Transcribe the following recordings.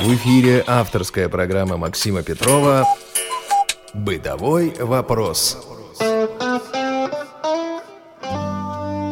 В эфире авторская программа Максима Петрова «Бытовой вопрос».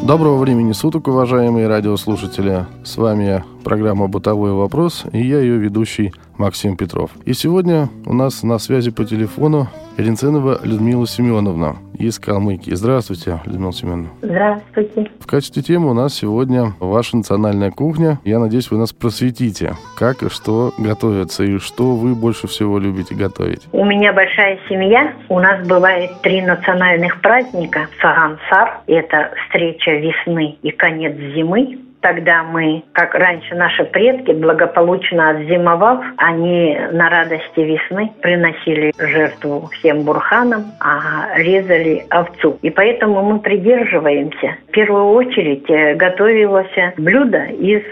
Доброго времени суток, уважаемые радиослушатели. С вами программа «Бытовой вопрос» и я, ее ведущий, Максим Петров. И сегодня у нас на связи по телефону Эренценова Людмила Семеновна из Калмыкии. Здравствуйте, Людмила Семеновна. Здравствуйте. В качестве темы у нас сегодня ваша национальная кухня. Я надеюсь, вы нас просветите, как и что готовится, и что вы больше всего любите готовить. У меня большая семья. У нас бывает 3 национальных праздника. Саган-Сар – это встреча весны и конец зимы. Тогда мы, как раньше наши предки, благополучно отзимовав, они на радости весны приносили жертву всем бурханам, а резали овцу. И поэтому мы придерживаемся. В первую очередь готовилось блюдо из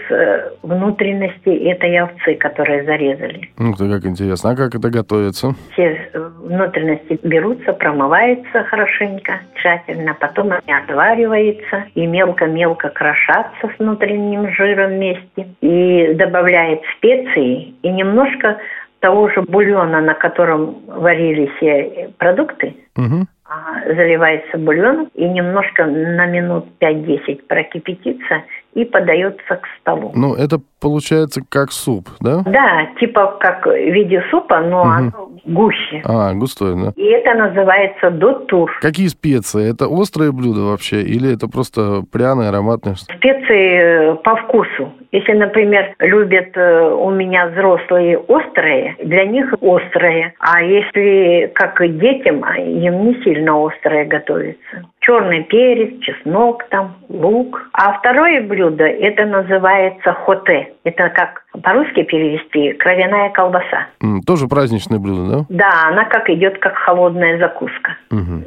внутренности этой овцы, которую зарезали. Ух ты, как интересно. А как это готовится? Все внутренности берутся, промываются хорошенько, тщательно. Потом они отвариваются и мелко-мелко крошатся с внутренним жиром вместе, и добавляет специи и немножко того же бульона, на котором варились продукты, заливается бульон и немножко на минут 5-10 прокипятится и подается к столу. Ну, это получается как суп, да? Да, типа как в виде супа, но оно гуще. А, густое, да. И это называется дотур. Какие специи? Это острое блюдо вообще или это просто пряное, ароматное? Специи по вкусу. Если, например, любят у меня взрослые острые, для них острые. А если, как и детям, им не сильно острое готовится. Черный перец, чеснок, там, лук. А второе блюдо, это называется хотэ. Это как по-русски перевести кровяная колбаса. Тоже праздничное блюдо, да? Да, она как идет как холодная закуска.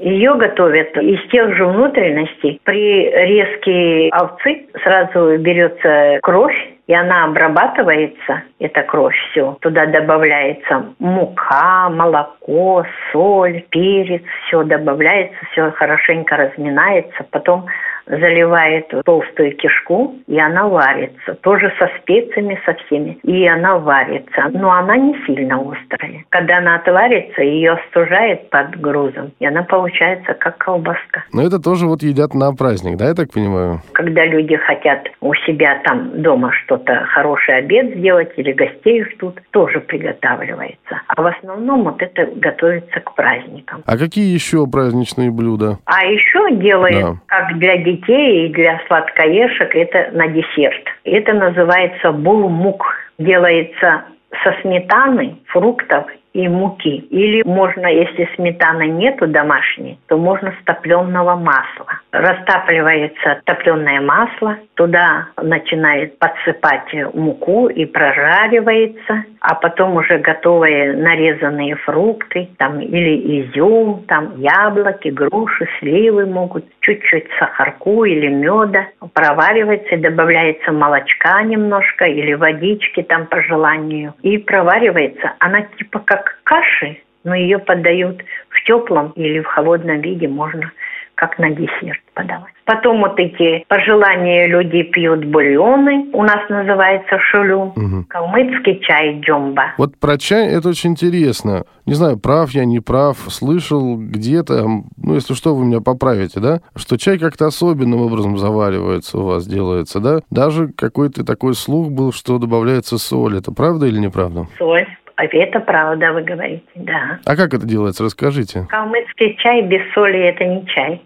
Ее готовят из тех же внутренностей. При резке овцы сразу берется кровь, и она обрабатывается, эта кровь все. Туда добавляется мука, молоко, соль, перец, все добавляется, все хорошенько разминается, потом заливает толстую кишку, и она варится. Тоже со специями, со всеми. И она варится. Но она не сильно острая. Когда она отварится, ее остужает под грузом. И она получается как колбаска. Но это тоже вот едят на праздник, да, я так понимаю? Когда люди хотят у себя там дома что-то, хороший обед сделать или гостей ждут, тоже приготавливается. А в основном вот это готовится к праздникам. А какие еще праздничные блюда? А еще делают, как для детей, и для сладкоежек это на десерт. Это называется булмук. Делается со сметаны, фруктов и муки. Или можно, если сметаны нету домашней, то можно с топленого масла. Растапливается топленое масло, туда начинает подсыпать муку и прожаривается, а потом уже готовые нарезанные фрукты, там или изюм, там яблоки, груши, сливы могут, чуть-чуть сахарку или меда, проваривается, добавляется молочка немножко или водички там по желанию, и проваривается. Она типа как каши, но ее подают в теплом или в холодном виде, можно как на десерт подавать. Потом вот эти пожелания людей пьют бульоны, у нас называется шулю, калмыцкий чай джомба. Вот про чай это очень интересно. Не знаю, прав я, не прав, слышал где-то, ну, если что, вы меня поправите, да, что чай как-то особенным образом заваривается у вас, делается, да? Даже какой-то такой слух был, что добавляется соль. Это правда или неправда? Соль. Это правда, вы говорите, да. А как это делается? Расскажите. Калмыцкий чай без соли – это не чай.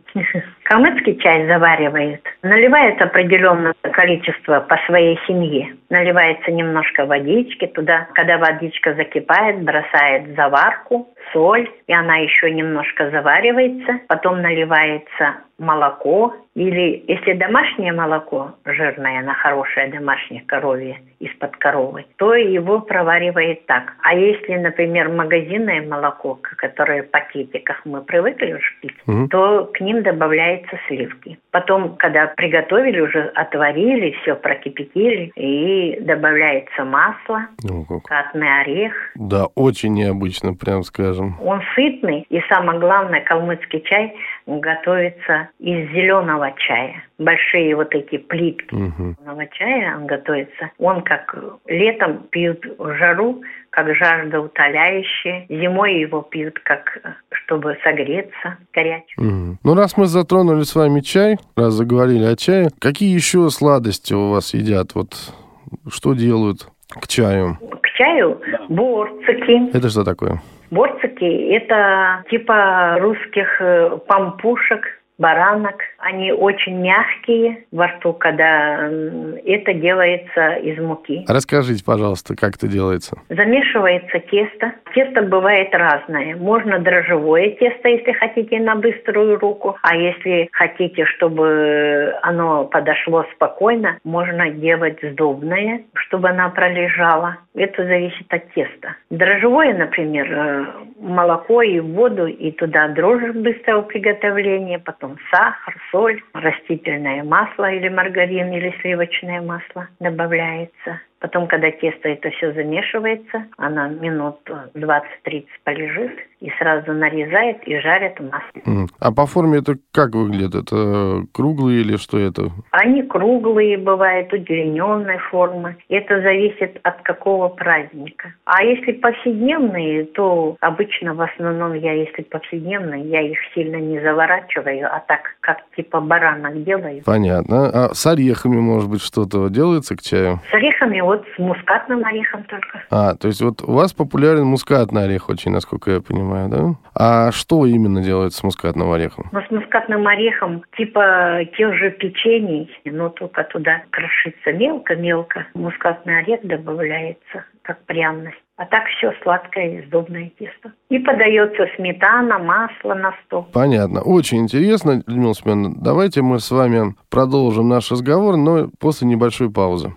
Калмыцкий чай заваривает. Наливает определенное количество по своей семье. Наливается немножко водички туда. Когда водичка закипает, бросает заварку, соль, и она еще немножко заваривается. Потом наливается молоко. Или если домашнее молоко, жирное, оно хорошее, домашнее, коровье, из-под коровы, то его проваривает так. А если, например, магазинное молоко, которое в пакетиках мы привыкли уж пить, то к ним затем добавляются сливки. Потом, когда приготовили, уже отварили, все прокипятили, и добавляется масло, катный орех. Да, очень необычно, прям скажем. Он сытный, и самое главное, калмыцкий чай готовится из зеленого чая. Большие вот эти плитки зеленого чая, он готовится. Он как летом пьют в жару, как жажда утоляющая. Зимой его пьют, как чтобы согреться, горячий. Ну, раз мы затронули с вами чай, раз заговорили о чае, какие еще сладости у вас едят? Вот что делают к чаю? К чаю борцыки. Это что такое? Борцыки – это типа русских пампушек, баранок. Они очень мягкие во рту, когда это делается из муки. Расскажите, пожалуйста, как это делается? Замешивается тесто. Тесто бывает разное. Можно дрожжевое тесто, если хотите, на быструю руку. А если хотите, чтобы оно подошло спокойно, можно делать сдобное, чтобы оно пролежала. Это зависит от теста. Дрожжевое, например, молоко и воду, и туда дрожжи быстрого приготовления, потом сахар, соль, растительное масло или маргарин, или сливочное масло добавляется. Потом, когда тесто это все замешивается, она минут 20-30 полежит и сразу нарезает и жарит масло. А по форме это как выглядит? Это круглые или что это? Они круглые бывают, удлиненной формы. Это зависит от какого праздника. А если повседневные, то обычно в основном я их сильно не заворачиваю, а так как типа баранок делаю. Понятно. А с орехами, может быть, что-то делается к чаю? С орехами вот с мускатным орехом только. А, то есть вот у вас популярен мускатный орех очень, насколько я понимаю, да? А что именно делают с мускатным орехом? Ну, с мускатным орехом типа тех же печений, но только туда крошится мелко-мелко. Мускатный орех добавляется как пряность. А так все сладкое и сдобное тесто. И подается сметана, масло на стол. Понятно. Очень интересно, Людмила Семеновна. Давайте мы с вами продолжим наш разговор, но после небольшой паузы.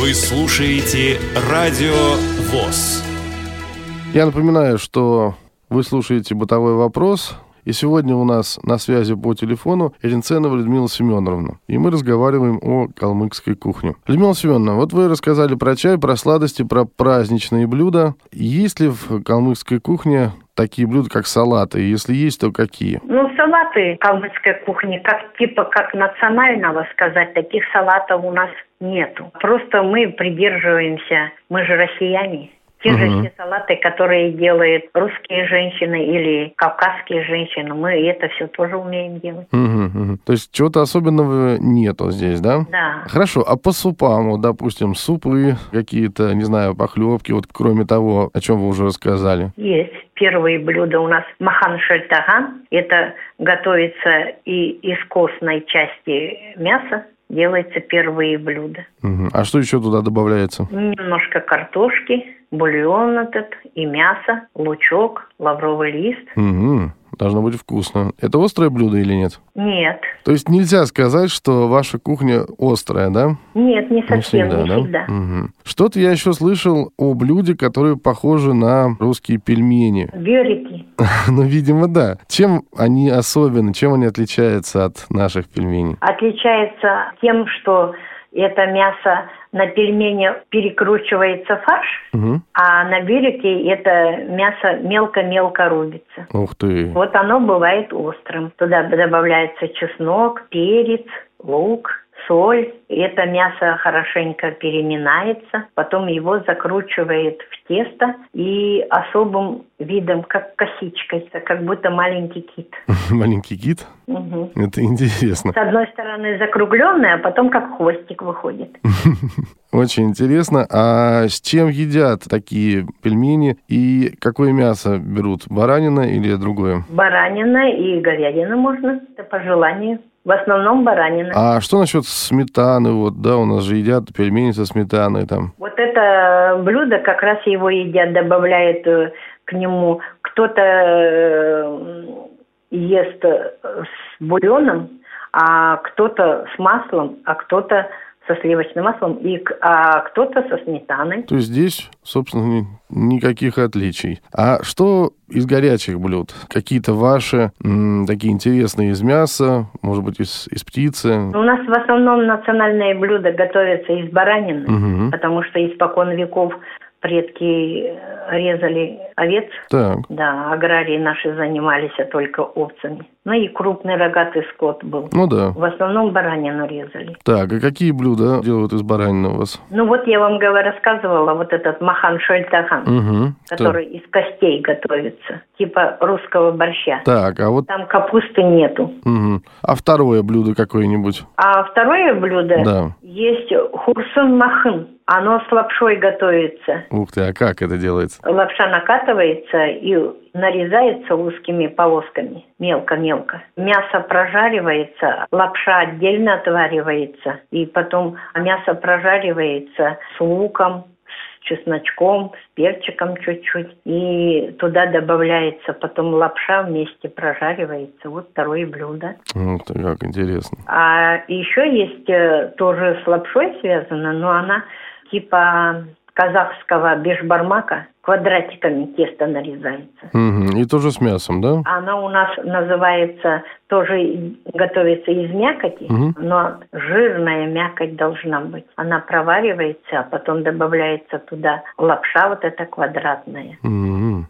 Вы слушаете Радио ВОС. Я напоминаю, что вы слушаете «Бытовой вопрос». И сегодня у нас на связи по телефону Эренценова Людмила Семеновна. И мы разговариваем о калмыкской кухне. Людмила Семеновна, вот вы рассказали про чай, про сладости, про праздничные блюда. Есть ли в калмыцкой кухне такие блюда, как салаты? Если есть, то какие? Ну, салаты калмыцкой кухни, как национального сказать, таких салатов у нас нету. Просто мы придерживаемся, мы же россияне. Те же все салаты, которые делают русские женщины или кавказские женщины, мы это все тоже умеем делать. То есть чего-то особенного нету здесь, да? Да. Хорошо, а по супам, вот, допустим, супы какие-то, не знаю, похлебки, вот кроме того, о чем вы уже рассказали? Есть. Первые блюда у нас махан шальтаган. Это готовится и из костной части мяса. Делаются первые блюда. А что еще туда добавляется? Немножко картошки, бульон этот, и мясо, лучок, лавровый лист. Должно быть вкусно. Это острое блюдо или нет? Нет. То есть нельзя сказать, что ваша кухня острая, да? Нет, не совсем, не всегда. Да? Что-то я еще слышал о блюде, которое похоже на русские пельмени. Береки. Ну, видимо, да. Чем они особенны, чем они отличаются от наших пельменей? Отличается тем, что это мясо на пельмени перекручивается фарш, а на береке это мясо мелко-мелко рубится. Ух ты! Вот оно бывает острым. Туда добавляется чеснок, перец, лук, соль. Это мясо хорошенько переминается, потом его закручивает в тесто и особым видом, как косичкой, как будто маленький кит. Маленький кит? Это интересно. С одной стороны закругленный, а потом как хвостик выходит. Очень интересно. А с чем едят такие пельмени и какое мясо берут? Баранина или другое? Баранина и говядина можно, это по желанию. В основном баранина. А что насчет сметаны? Вот, да, у нас же едят пельмени со сметаной там. Вот это блюдо, как раз его едят, добавляют к нему. Кто-то ест с бульоном, а кто-то с маслом, а кто-то со сливочным маслом, и кто-то со сметаной. То есть здесь, собственно, никаких отличий. А что из горячих блюд? Какие-то ваши такие интересные из мяса, может быть, из птицы? У нас в основном национальные блюда готовятся из баранины, потому что испокон веков предки резали овец. Так. Да, аграрии наши занимались только овцами. Ну и крупный рогатый скот был. Ну да. В основном баранину резали. Так, а какие блюда делают из баранины у вас? Ну вот я вам рассказывала, вот этот махан шальтаган, который так. из костей готовится, типа русского борща. Так, а вот... Там капусты нету. Угу. А второе блюдо какое-нибудь? А второе блюдо есть хурсун махн. Оно с лапшой готовится. Ух ты, а как это делается? Лапша накатывается и нарезается узкими полосками, мелко-мелко. Мясо прожаривается, лапша отдельно отваривается, и потом мясо прожаривается с луком, с чесночком, с перчиком чуть-чуть, и туда добавляется потом лапша, вместе прожаривается. Вот второе блюдо. Ух ты, как интересно. А еще есть тоже с лапшой связано, но она... типа казахского бешбармака, квадратиками тесто нарезается. Угу. И тоже с мясом, да? Она у нас называется, тоже готовится из мякоти, но жирная мякоть должна быть. Она проваривается, а потом добавляется туда лапша вот эта квадратная.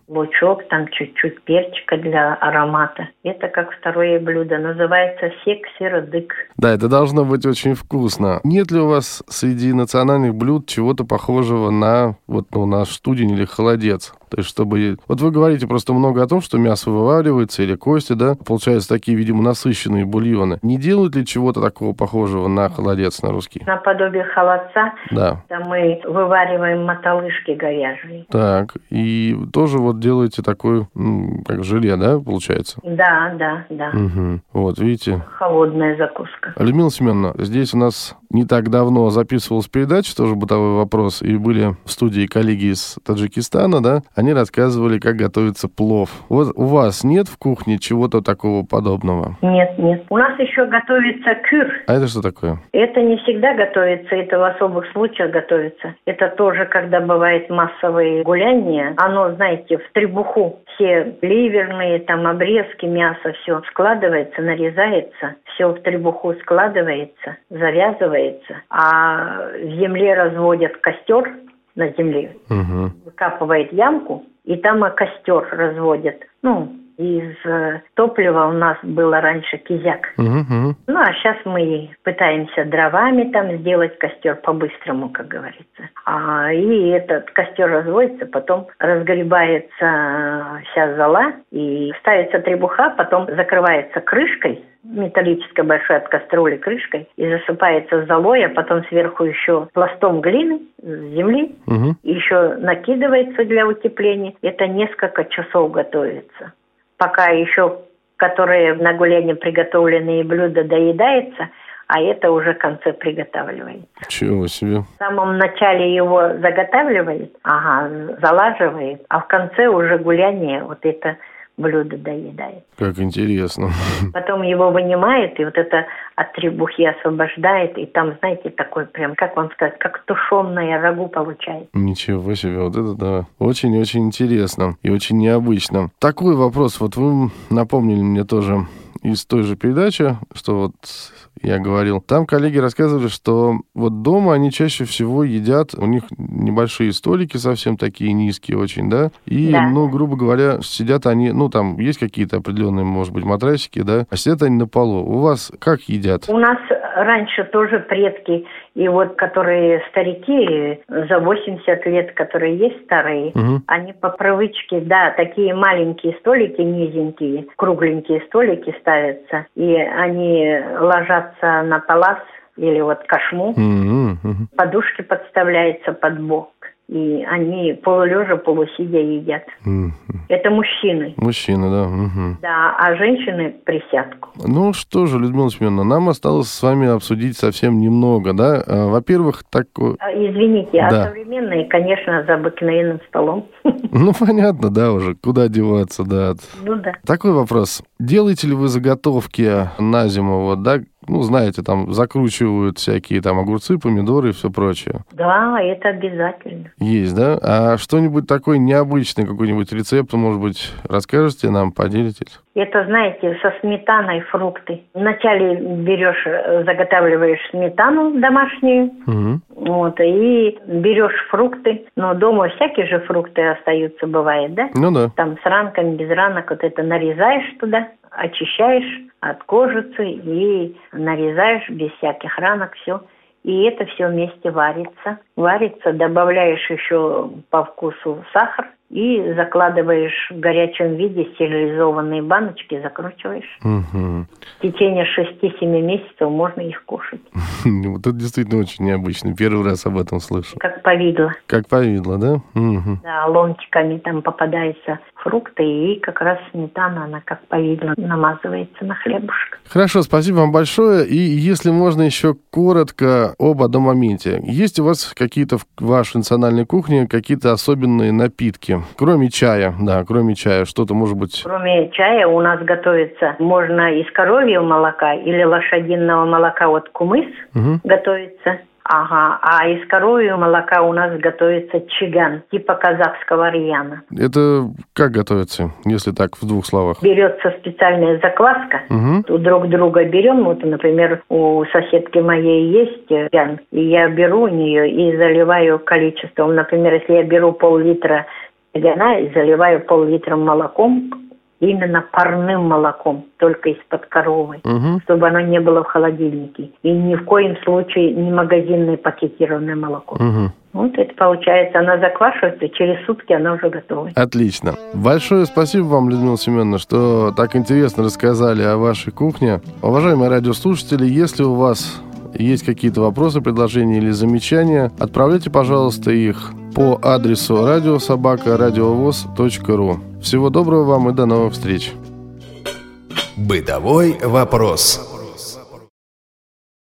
Лучок, там чуть-чуть перчика для аромата. Это как второе блюдо. Называется сексиродык. Да, это должно быть очень вкусно. Нет ли у вас среди национальных блюд чего-то похожего на вот ну, на штудень или холодец? То есть, чтобы... Вот вы говорите просто много о том, что мясо вываривается или кости, да? Получаются такие, видимо, насыщенные бульоны. Не делают ли чего-то такого похожего на холодец, на русский? Наподобие холодца. Да. Мы вывариваем мотолышки говяжьи. Так, и тоже вот делаете такое, как желе, да, получается? Да, да, да. Угу. Вот, видите? Холодная закуска. Людмила Семеновна, здесь у нас не так давно записывалась передача, тоже «Бытовой вопрос», и были в студии коллеги из Таджикистана, да? Они рассказывали, как готовится плов. Вот у вас нет в кухне чего-то такого подобного? Нет, нет. У нас еще готовится кюр. А это что такое? Это не всегда готовится, это в особых случаях готовится. Это тоже, когда бывают массовые гуляния. Оно, знаете, в требуху. Все ливерные, там, обрезки, мясо, все складывается, нарезается. Все в требуху складывается, завязывается. А в земле разводят костер. На земле выкапывает ямку, и там костер разводят. Ну, из топлива у нас было раньше кизяк. Ну, а сейчас мы пытаемся дровами там сделать костер по-быстрому, как говорится. И этот костер разводится, потом разгребается вся зола, и ставится требуха, потом закрывается крышкой, металлической большой от кастрюли крышкой, и засыпается золой, а потом сверху еще пластом глины с земли, еще накидывается для утепления. Это несколько часов готовится. Пока еще, которые на гуляне приготовленные блюда доедаются, а это уже в конце приготавливается. Чего себе. В самом начале его заготавливает, залаживает, а в конце уже гуляние вот это блюдо доедает. Как интересно. Потом его вынимает, и вот это от требухи освобождает, и там, знаете, такой прям, как вам сказать, как тушеное рагу получается. Ничего себе, вот это да. Очень-очень интересно и очень необычно. Такой вопрос, вот вы напомнили мне тоже из той же передачи, что вот я говорил. Там коллеги рассказывали, что вот дома они чаще всего едят, у них небольшие столики совсем такие низкие очень, да? И, ну, грубо говоря, сидят они, ну, там есть какие-то определенные, может быть, матрасики, да? А сидят они на полу. У вас как едят? У нас раньше тоже предки, и вот которые старики за 80 лет, которые есть старые, они по привычке, да, такие маленькие столики, низенькие, кругленькие столики ставятся, и они ложат на палас или вот кошму, подушки подставляются под бок, и они полулежа, полусидя едят. Это мужчины. Мужчины, да. Да, а женщины присядку. Ну что же, Людмила Семеновна, нам осталось с вами обсудить совсем немного, да? Во-первых, так... Извините, да. А современные, конечно, за обыкновенным столом. Ну, понятно, да, уже. Куда деваться, да. Ну, да. Такой вопрос. Делаете ли вы заготовки на зиму, вот, да, ну, знаете, там закручивают всякие там огурцы, помидоры и все прочее. Да, это обязательно. Есть, да? А что-нибудь такое необычное, какой-нибудь рецепт, может быть, расскажете нам, поделитесь? Это, знаете, со сметаной фрукты. Вначале берешь, заготавливаешь сметану домашнюю, вот, и берешь фрукты. Но дома всякие же фрукты остаются, бывает, да? Ну да. Там с ранками, без ранок, вот это нарезаешь туда, очищаешь от кожицы и нарезаешь без всяких ранок все. И это все вместе варится. Варится, добавляешь еще по вкусу сахар и закладываешь в горячем виде стерилизованные баночки, закручиваешь. Угу. В течение 6-7 месяцев можно их кушать. Вот это действительно очень необычно. Первый раз об этом слышу. Как повидло. Как повидло, да? Угу. Да, ломтиками там попадаются фрукты, и как раз сметана, она как повидло намазывается на хлебушек. Хорошо, спасибо вам большое. И если можно еще коротко об одном моменте. Есть у вас какие-то в вашей национальной кухне какие-то особенные напитки? Кроме чая, да, кроме чая, что-то может быть... Кроме чая у нас готовится, можно из коровьего молока или лошадиного молока, вот кумыс готовится. Ага, а из коровьего молока у нас готовится чиган, типа казахского рьяна. Это как готовится, если так, в двух словах? Берется специальная закваска, друг друга берем, вот, например, у соседки моей есть рьян, и я беру у нее и заливаю количеством, например, если я беру пол-литра чигана и заливаю пол-литра молоком, именно парным молоком, только из-под коровы, чтобы оно не было в холодильнике. И ни в коем случае не магазинное пакетированное молоко. Вот это получается. Она заквашивается, через сутки она уже готова. Отлично. Большое спасибо вам, Людмила Семеновна, что так интересно рассказали о вашей кухне. Уважаемые радиослушатели, если у вас есть какие-то вопросы, предложения или замечания, отправляйте, пожалуйста, их по адресу radiosobaka.radiovos.ru. Всего доброго вам и до новых встреч. Бытовой вопрос.